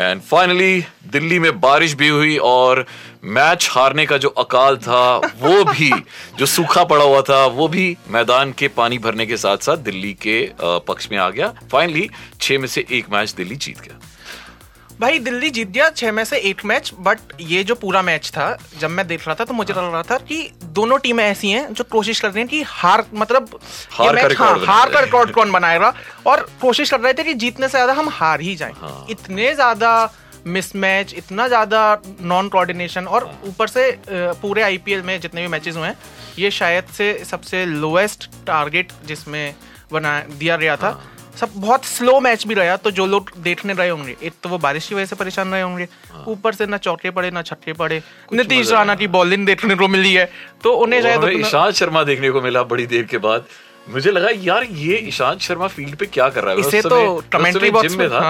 And finally Delhi में बारिश भी हुई और मैच हारने का जो अकाल था वो भी, जो सूखा पड़ा हुआ था वो भी मैदान के पानी भरने के साथ साथ दिल्ली के पक्ष में आ गया. फाइनली 6 में से 1 मैच दिल्ली जीत गया. भाई दिल्ली जीत गया 6 में से 1 मैच. बट ये जो पूरा मैच था, जब मैं देख रहा था तो मुझे लग रहा था कि दोनों टीमें ऐसी हैं जो कोशिश कर रही हैं कि हार का रिकॉर्ड कौन बनाएगा, और कोशिश कर रहे थे कि जीतने से ज्यादा हम हार ही जाएं. इतने ज्यादा मिसमैच, इतना ज्यादा नॉन कोऑर्डिनेशन, और ऊपर से पूरे आईपीएल में जितने भी मैचेस हुए हैं ये शायद से सबसे लोएस्ट टारगेट जिसमें बना दिया गया था. सब बहुत स्लो मैच भी रहा, तो जो लोग देखने रहे होंगे, एक तो वो बारिश की वजह से परेशान रहे होंगे, ऊपर से ना चौके पड़े ना छक्के पड़े. नीतीश राणा की बॉलिंग देखने को मिली है तो उन्हें शायद ईशांत शर्मा देखने को मिला बड़ी देर के बाद. मुझे लगा यार ये ईशांत शर्मा फील्ड पे क्या कर रहा है, इसे तो कमेंट्री बॉक्स में था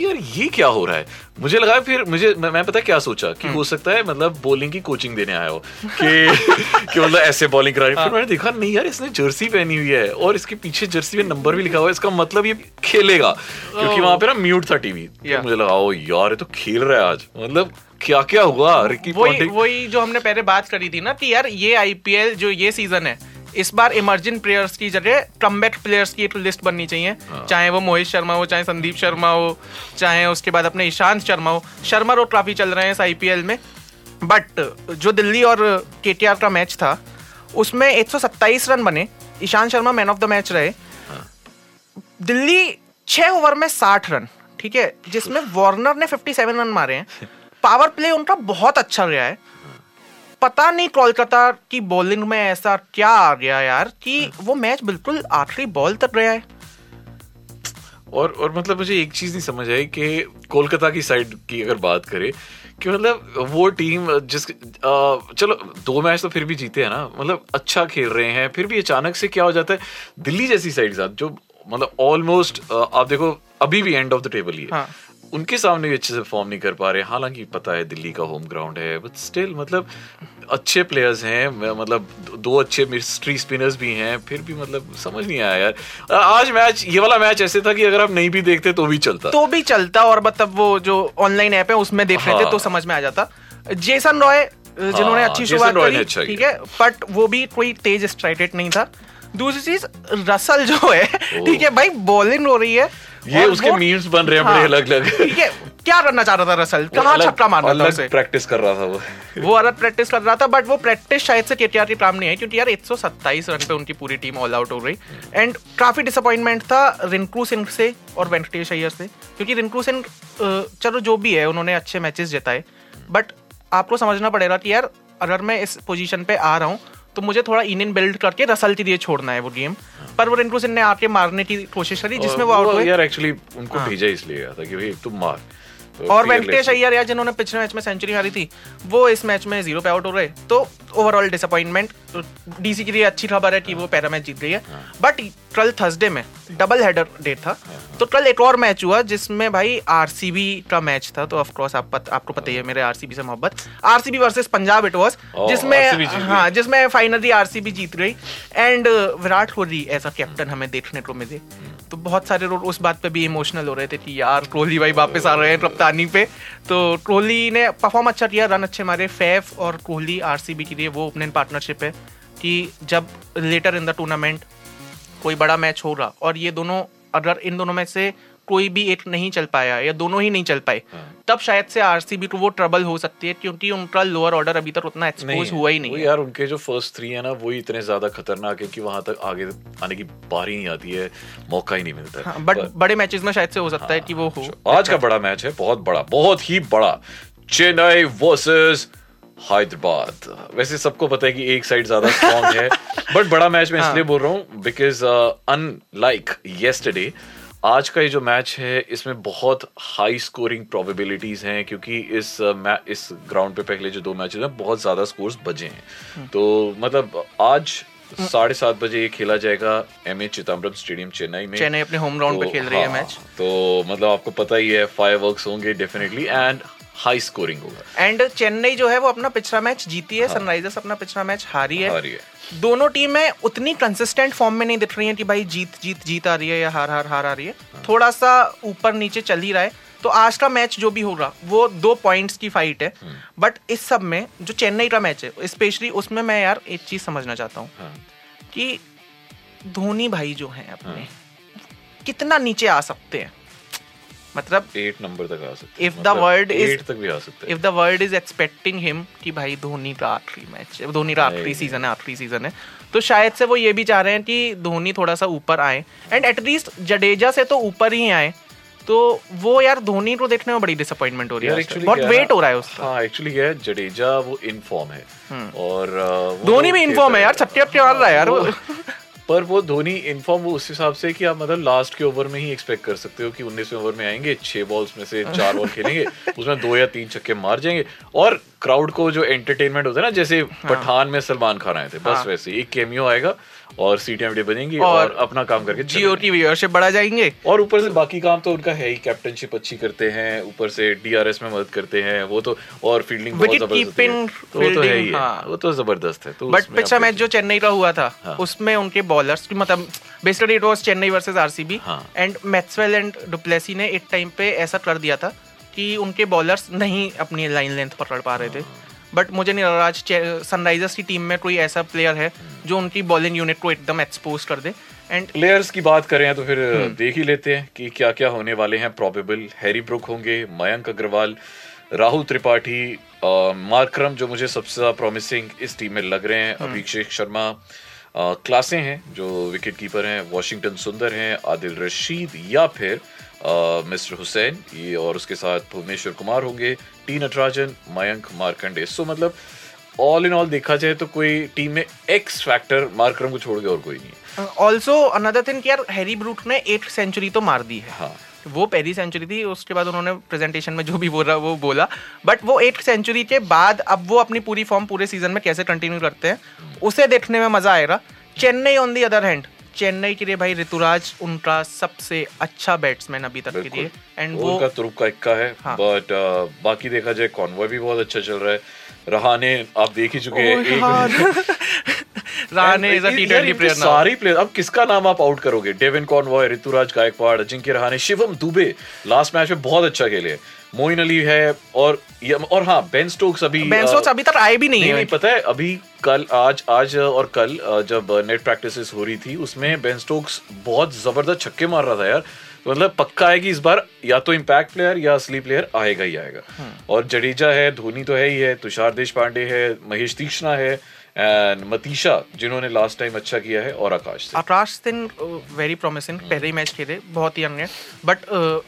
यार ये क्या हो रहा है. मुझे लगा फिर मैं पता क्या सोचा कि हो सकता है मतलब बॉलिंग की कोचिंग देने आया हो कि मतलब ऐसे बॉलिंग करानी. फिर मैंने देखा नहीं यार इसने जर्सी पहनी हुई है और इसके पीछे जर्सी में नंबर भी लिखा हुआ है, इसका मतलब ये खेलेगा क्योंकि वहां पे ना म्यूट था टीवी. मुझे लगा ओ यार ये तो खेल रहा है आज, मतलब क्या क्या हुआ. वही जो हमने पहले बात करी थी ना कि यार ये आईपीएल जो ये सीजन है इस बार इमर्जिंग प्लेयर्स की जगह कमबैक प्लेयर्स की एक लिस्ट बननी चाहिए. चाहे वो मोहित शर्मा हो, चाहे संदीप शर्मा हो, चाहे उसके बाद अपने ईशांत शर्मा हो. शर्मा रोड काफी चल रहे हैं इस आईपीएल में. बट जो दिल्ली और केकेआर का मैच था उसमें 127 रन बने, Ishant Sharma man of the match रहे. दिल्ली 6 ओवर में 60 रन, ठीक है, जिसमें वार्नर ने 57 रन मारे हैं. पावर प्ले उनका बहुत अच्छा रहा है. पता नहीं कोलकाता की बॉलिंग में ऐसा क्या आ गया यार कि वो मैच बिल्कुल आखिरी बॉल तक रहा है. और मतलब मुझे एक चीज नहीं समझ आई कि कोलकाता की साइड की अगर बात करें कि मतलब वो टीम जिस चलो 2 मैच तो फिर भी जीते हैं ना, मतलब अच्छा खेल रहे हैं, फिर भी अचानक से क्या हो जाता है दिल्ली जैसी साइड के साथ जो मतलब ऑलमोस्ट आप देखो अभी भी एंड ऑफ द टेबल ही है, उनके सामने भी अच्छे से फॉर्म नहीं कर पा रहे. हालांकि पता है दिल्ली का होम ग्राउंड है बट स्टिल मतलब अच्छे प्लेयर्स हैं, मतलब 2 अच्छे मिस्ट्री स्पिनर्स भी हैं, फिर भी मतलब समझ नहीं आया यार. आज मैच ये वाला मैच ऐसे था कि अगर आप नहीं भी देखते तो भी चलता और मतलब वो जो ऑनलाइन ऐप है उसमें देख रहे थे तो समझ में आ जाता. जेसन रॉय जिन्होंने अच्छी शुरुआत करी, ठीक है, बट वो भी कोई तेज स्ट्राइक रेट नहीं था. दूसरी चीज रसल जो है, ठीक है भाई, बॉलिंग हो रही है, ये उसके मीम्स बन रहे हैं बड़े अलग-अलग, ठीक है. क्या करना चाह रहा था रसल, कहां छक्का मारना था, उसे प्रैक्टिस कर रहा था वो अलग प्रैक्टिस कर रहा था. बट वो प्रैक्टिस शायद से केकेआर के काम नहीं है क्योंकि यार 127 रन पे उनकी पूरी टीम ऑल आउट हो रही. एंड काफी डिसअपॉइंटमेंट था रिंकू सिंह से और वेंकटेश अय्यर से, क्योंकि रिंकू सिंह चलो जो भी है उन्होंने अच्छे मैचेस जिताए, बट आपको समझना पड़ेगा कि यार अगर मैं इस पोजीशन पे आ रहा हूं तो मुझे थोड़ा इन बिल्ड करके रसल के लिए छोड़ना है वो गेम. पर वो रिंकू सिंह ने आके मारने की कोशिश करी जिसमें वो आउट हुए. यार एक्चुअली उनको भेजा इसलिए गया था कि भाई तुम मार. और वेंकटेश अय्यर यार जिन्होंने पिछले मैच में सेंचुरी मारी थी वो इस मैच में 0 पे आउट हो रहे. तो ओवरऑल डिसअपॉइंटमेंट. डीसी के लिए अच्छी खबर है कि वो पहला मैच जीत गई है. बट कल थर्सडे में डबल हेडर डे था, तो कल एक और मैच हुआ जिसमें भाई आरसीबी का मैच था. तो ऑफकोर्स आपको पता ही है मेरे आरसीबी से मोहब्बत. RCB versus Punjab it was, जिसमें फाइनली आरसीबी जीत गई. And Virat Kohli as a captain हमें देखने को मिले. तो बहुत सारे लोग उस बात पे भी इमोशनल हो रहे थे कि यार कोहली भाई वापस आ रहे हैं कप्तानी पे. तो कोहली ने परफॉर्म अच्छा किया, रन अच्छे मारे. फैफ और कोहली आरसीबी के लिए वो ओपनिंग पार्टनरशिप है कि जब लेटर इन द टूर्नामेंट कोई बड़ा मैच होगा और ये दोनों अगर इन दोनों में से कोई भी एक नहीं चल पाया या दोनों ही नहीं चल पाए तब शायद से आरसीबी को वो ट्रबल हो सकती है क्योंकि उनका लोअर ऑर्डर अभी तक उतना एक्सपोज हुआ ही नहीं है. यार उनके जो फर्स्ट 3 है ना वो इतने ज्यादा खतरनाक है कि वहां तक आगे आने की बारी नहीं आती है, मौका ही नहीं मिलता है. बट बड़े मैचेस में शायद से हो सकता है कि वो हो. आज का बड़ा मैच है, बहुत ही बड़ा चेन्नई वर्सेस हैदराबाद. वैसे सबको पता है कि एक साइड ज्यादा स्ट्रॉन्ग है बट बड़ा मैच मैं इसलिए बोल रहा हूँ बिकॉज अनलाइक येस्टरडे आज का ये जो मैच है इसमें बहुत हाई स्कोरिंग प्रोबेबिलिटीज हैं क्योंकि इस ग्राउंड पे पहले जो 2 मैचेस हैं बहुत ज्यादा स्कोर्स बचे हैं. तो मतलब आज 7:30 बजे ये खेला जाएगा MA चिदम्बरम स्टेडियम चेन्नई में। चेन्नई अपने होम ग्राउंड पे खेल रही है मैच, तो मतलब आपको पता ही है फायरवर्क्स होंगे डेफिनेटली एंड हाई स्कोरिंग होगा। एंड चेन्नई जो है वो अपना पिछला मैच जीती है, सनराइजर्स अपना पिछला मैच हारी है। दोनों टीमें उतनी कंसिस्टेंट फॉर्म में नहीं दिख रही है कि भाई जीत आ रही है या हार आ रही है, थोड़ा सा ऊपर नीचे चल ही रहा है। तो आज का मैच जो भी होगा वो 2 पॉइंट्स की फाइट है, बट इस सब में जो चेन्नई का मैच है स्पेशली उसमें मैं यार एक चीज समझना चाहता हूँ कि धोनी भाई जो हैं अपने कितना नीचे आ सकते हैं, मतलब 8 नंबर तक आ सकते हैं। If the world is expecting him कि भाई धोनी का आखिरी मैच, धोनी का आखिरी सीजन है, तो शायद से वो ये भी चाह रहे हैं कि धोनी थोड़ा सा ऊपर आए एंड एटलीस्ट जडेजा से तो ऊपर ही आए। तो वो यार धोनी को देखने में बड़ी डिसअपॉइंटमेंट हो रही है, बहुत वेट हो रहा है उसका। हाँ एक्चुअली क्या है, जडेजा वो इन फॉर्म है और धोनी भी इन फॉर्म है यार, छक्के वक्के मार रहा है यार वो। पर वो धोनी इनफॉर्म वो उस हिसाब से कि आप मतलब लास्ट के ओवर में ही एक्सपेक्ट कर सकते हो कि 19वें ओवर में आएंगे, 6 बॉल्स में से 4 बॉल खेलेंगे, उसमें 2 या 3 छक्के मार जाएंगे और क्राउड को जो एंटरटेनमेंट होता है ना, जैसे पठान में सलमान खान आए थे, बस वैसे एक कैमियो आएगा और सीटें बनेंगी और अपना काम करके जियो की व्यूअरशिप बढ़ा जाएंगे। और ऊपर से बाकी काम तो उनका है ही, कैप्टनशिप अच्छी करते हैं, ऊपर से DRS में मदद करते हैं वो तो, और फील्डिंग बहुत जबरदस्त है, तो है ही है, वो तो जबरदस्त है। बट पिछला मैच जो चेन्नई का हुआ था उसमें उनके बॉलर्स की मतलब basically it was Chennai versus RCB and Maxwell and du Plessis ने एक टाइम पे ऐसा कर दिया था कि उनके बॉलर्स नहीं अपनी लाइन लेंथ पकड़ पा रहे थे। बट मुझे नहीं लग रहा आज सनराइजर्स की टीम में कोई ऐसा प्लेयर है जो उनकी बॉलिंग यूनिट को एकदम एक्सपोज कर दे। एंड प्लेयर्स की बात करें तो फिर देख ही लेते हैं कि क्या क्या होने वाले हैं। प्रॉबेबल हैरी ब्रुक होंगे, मयंक अग्रवाल, राहुल त्रिपाठी, मार्करम जो मुझे सबसे ज़्यादा प्रॉमिसिंग इस टीम में लग रहे हैं, अभिषेक शर्मा, क्लासे हैं जो विकेट कीपर हैं, वॉशिंगटन सुंदर हैं, आदिल रशीद या फिर मिस्टर हुसैन ये, और उसके साथ परमेश्वर कुमार होंगे, टी नटराजन, मयंक मार्कंडे। सो मतलब ऑल इन ऑल देखा जाए तो कोई टीम में एक्स फैक्टर मार्करम को छोड़ के और कोई नहीं। ऑल्सो अनदर थिंग यार, हैरी ब्रूट ने 8 सेंचुरी तो मार दी है। हाँ, वो पहली सेंचुरी थी, उसके बाद उन्होंने प्रेजेंटेशन में जो भी बोला वो बोला, बट वो 8 सेंचुरी के बाद अब वो अपनी पूरी फॉर्म पूरे सीजन में कैसे कंटिन्यू करते हैं उसे देखने में मजा आएगा। Chennai on the other hand, Chennai के लिए भाई ऋतुराज उनका सबसे अच्छा बैट्समैन अभी तक के लिए एंड वो उनका तुरुप का इक्का है। बट बाकी देखा जाए कॉन्वॉय भी बहुत अच्छा चल रहा है, रहाने आप देख ही चुके हैं। सारे प्लेयर, अब किसका नाम आप आउट करोगे? Devon Conway, Ruturaj Gaikwad, Ajinkya Rahane, Shivam Dube last match में बहुत अच्छा खेले, मोइन अली है और हाँ बेन स्टोक्स अभी तक आए भी नहीं है। पता है अभी कल आज और कल जब नेट प्रैक्टिसेस हो रही थी उसमें बेन स्टोक्स बहुत जबरदस्त छक्के मार रहा था यार, मतलब पक्का है कि इस बार या तो इम्पैक्ट प्लेयर या असली प्लेयर आएगा ही आएगा। और जडेजा है, धोनी तो है ही है, तुषार देशपांडे है, महेश तीक्ष्णा है एंड मतीशा जिन्होंने लास्ट टाइम अच्छा किया है, और आकाश सिंह वेरी प्रॉमिसिंग, पहले ही मैच खेले, बहुत ही यंग है बट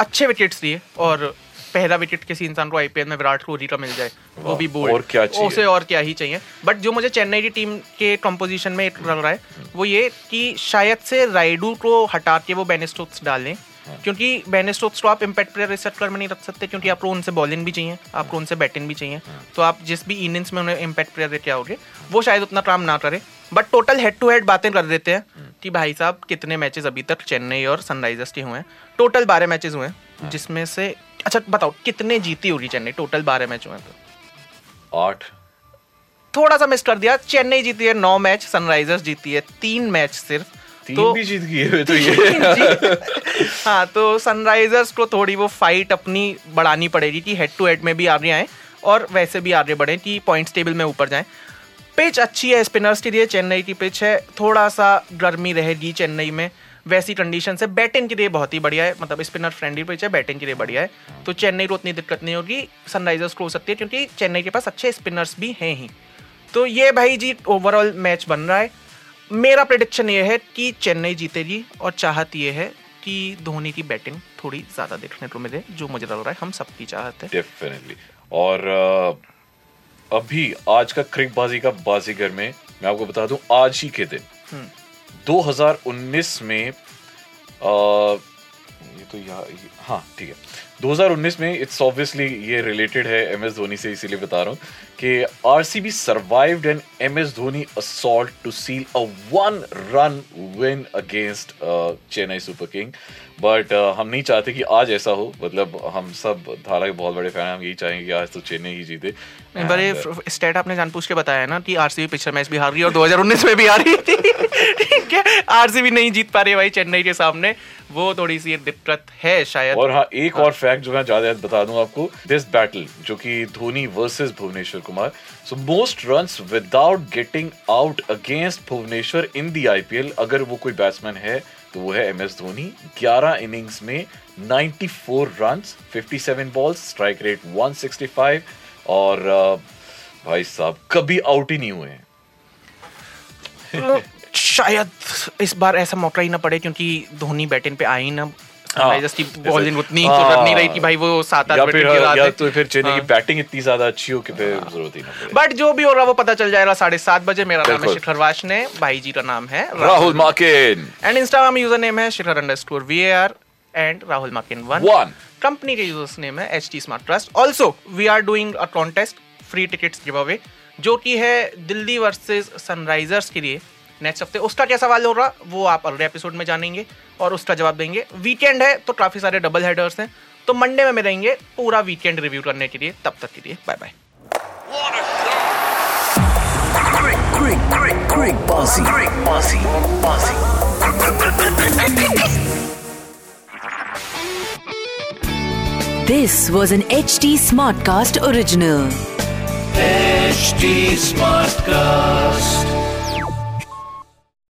अच्छे विकेट्स लिए और पहला विकेट किसी इंसान को IPL में विराट कोहली का मिल जाए वो भी बोल्ड, और क्या चाहिए उसे, और क्या ही चाहिए। बट जो मुझे चेन्नई की टीम के कंपोजिशन में लग रहा है वो ये कि शायद से राइडू को हटा के वो बेन स्टोक्स डालें, क्योंकि बेन स्टोक्स को आप इम्पैक्ट प्लेयर इस सेक्टर में नहीं रख सकते, क्योंकि आपको उनसे बॉलिंग भी चाहिए, आपको उनसे बैटिंग भी चाहिए, तो आप जिस भी इनिंग्स में उन्हें इम्पैक्ट प्लेयर देते आओगे वो शायद उतना काम ना करे। But total head to head बातें कर देते हैं कि भाई साहब कितने मैचेस अभी तक चेन्नई और सनराइजर्स के हुए हैं, टोटल 12 मैचेस हुए हैं जिसमें से अच्छा बताओ कितने जीती होगी चेन्नई? टोटल 12 मैच हुए तो 8, थोड़ा सा मिस कर दिया। चेन्नई जीती है 9 मैच, सनराइजर्स जीती है 3 मैच सिर्फ, तो भी जीत गई तो ये हाँ, तो सनराइजर्स को थोड़ी वो फाइट अपनी बढ़ानी पड़ेगी कि हेड टू हेड में भी आगे आए और वैसे भी आगे बढ़े कि पॉइंट्स टेबल में ऊपर जाएं। पिच अच्छी है स्पिनर्स के लिए, चेन्नई की पिच है, थोड़ा सा गर्मी रहेगी चेन्नई में, वैसी कंडीशन से बैटिंग के लिए बहुत ही बढ़िया है, मतलब स्पिनर फ्रेंडली पिच है, बैटिंग के लिए बढ़िया है, तो चेन्नई को उतनी दिक्कत नहीं होगी, सनराइजर्स को हो सकती है क्योंकि चेन्नई के पास अच्छे स्पिनर्स भी हैं ही। तो ये भाई जी ओवरऑल मैच बन रहा है, मेरा प्रेडिक्शन ये है कि चेन्नई जीतेगी और चाहत ये है कि धोनी की बैटिंग थोड़ी ज्यादा देखने को मिले, जो मुझे लग रहा है हम सबकी चाहत है डेफिनेटली। और अभी आज का क्रिकबाजी का बाजीगर में मैं आपको बता दूं, आज ही के दिन 2019 में तो हाँ ठीक है 2019 में इट्स ऑब्वियसली ये रिलेटेड है एमएस धोनी से, इसीलिए बता रहा हूँ कि RCB survived an M S Dhoni assault to seal a 1 run win against Chennai Super King. But हम नहीं चाहते कि आज ऐसा हो, मतलब हम सब धारा के बहुत बड़े फैन हैं, हम यही चाहेंगे कि आज तो चेन्नई ही जीते. बड़े स्टेट आपने जानबूझ के बताया ना कि आरसीबी पिछले मैच भी हार रही और 2019 में भी हार रही थी. ठीक है, आरसीबी नहीं जीत पा रही भाई चेन्नई के सामने, वो थोड़ी सी दिक्कत है शायद. और हाँ, एक और फैक्ट जो मैं ज्यादा बता दूं आपको, दिस बैटल जो कि Dhoni versus Bhuvneshwar Kumar, so most runs without getting out against Bhuvneshwar in the IPL, अगर वो कोई बैट्समैन है तो वो है एमएस धोनी. 11 इनिंग्स में 94 रन्स, 57 बॉल्स, स्ट्राइक रेट 165 और भाई साहब कभी आउट ही नहीं हुए हैं. शायद इस बार ऐसा मौका ही ना पड़े क्योंकि धोनी बैटिंग पे आई ना, बॉलिंग उतनी जरूरत नहीं रही कि भाई वो 7-8 बैटिंग की बात है, तो फिर चेन्नई की बैटिंग इतनी ज्यादा अच्छी हो कि फिर जरूरत ही ना पड़े. बट जो भी हो रहा वो पता चल जाएगा 7:30 बजे. मेरा नाम है शिखर वाशने, भाई जी का नाम है Rahul Makin and Instagram user name है shikhar_var and Rahul Makin 1. Company के यूजर्स नेम है HD Smartcast. Also, we are doing a contest, free tickets giveaway, जो कि है दिल्ली वर्सेस सनराइजर्स के लिए नेक्स्ट हफ्ते. उसका क्या सवाल हो रहा वो आप अगले एपिसोड में जानेंगे और उसका जवाब देंगे. वीकेंड है तो काफी सारे डबल हेडर्स हैं, तो मंडे में मिलेंगे पूरा वीकेंड रिव्यू करने के लिए. तब तक के लिए bye bye. This was an HD Smartcast original. HD Smartcast.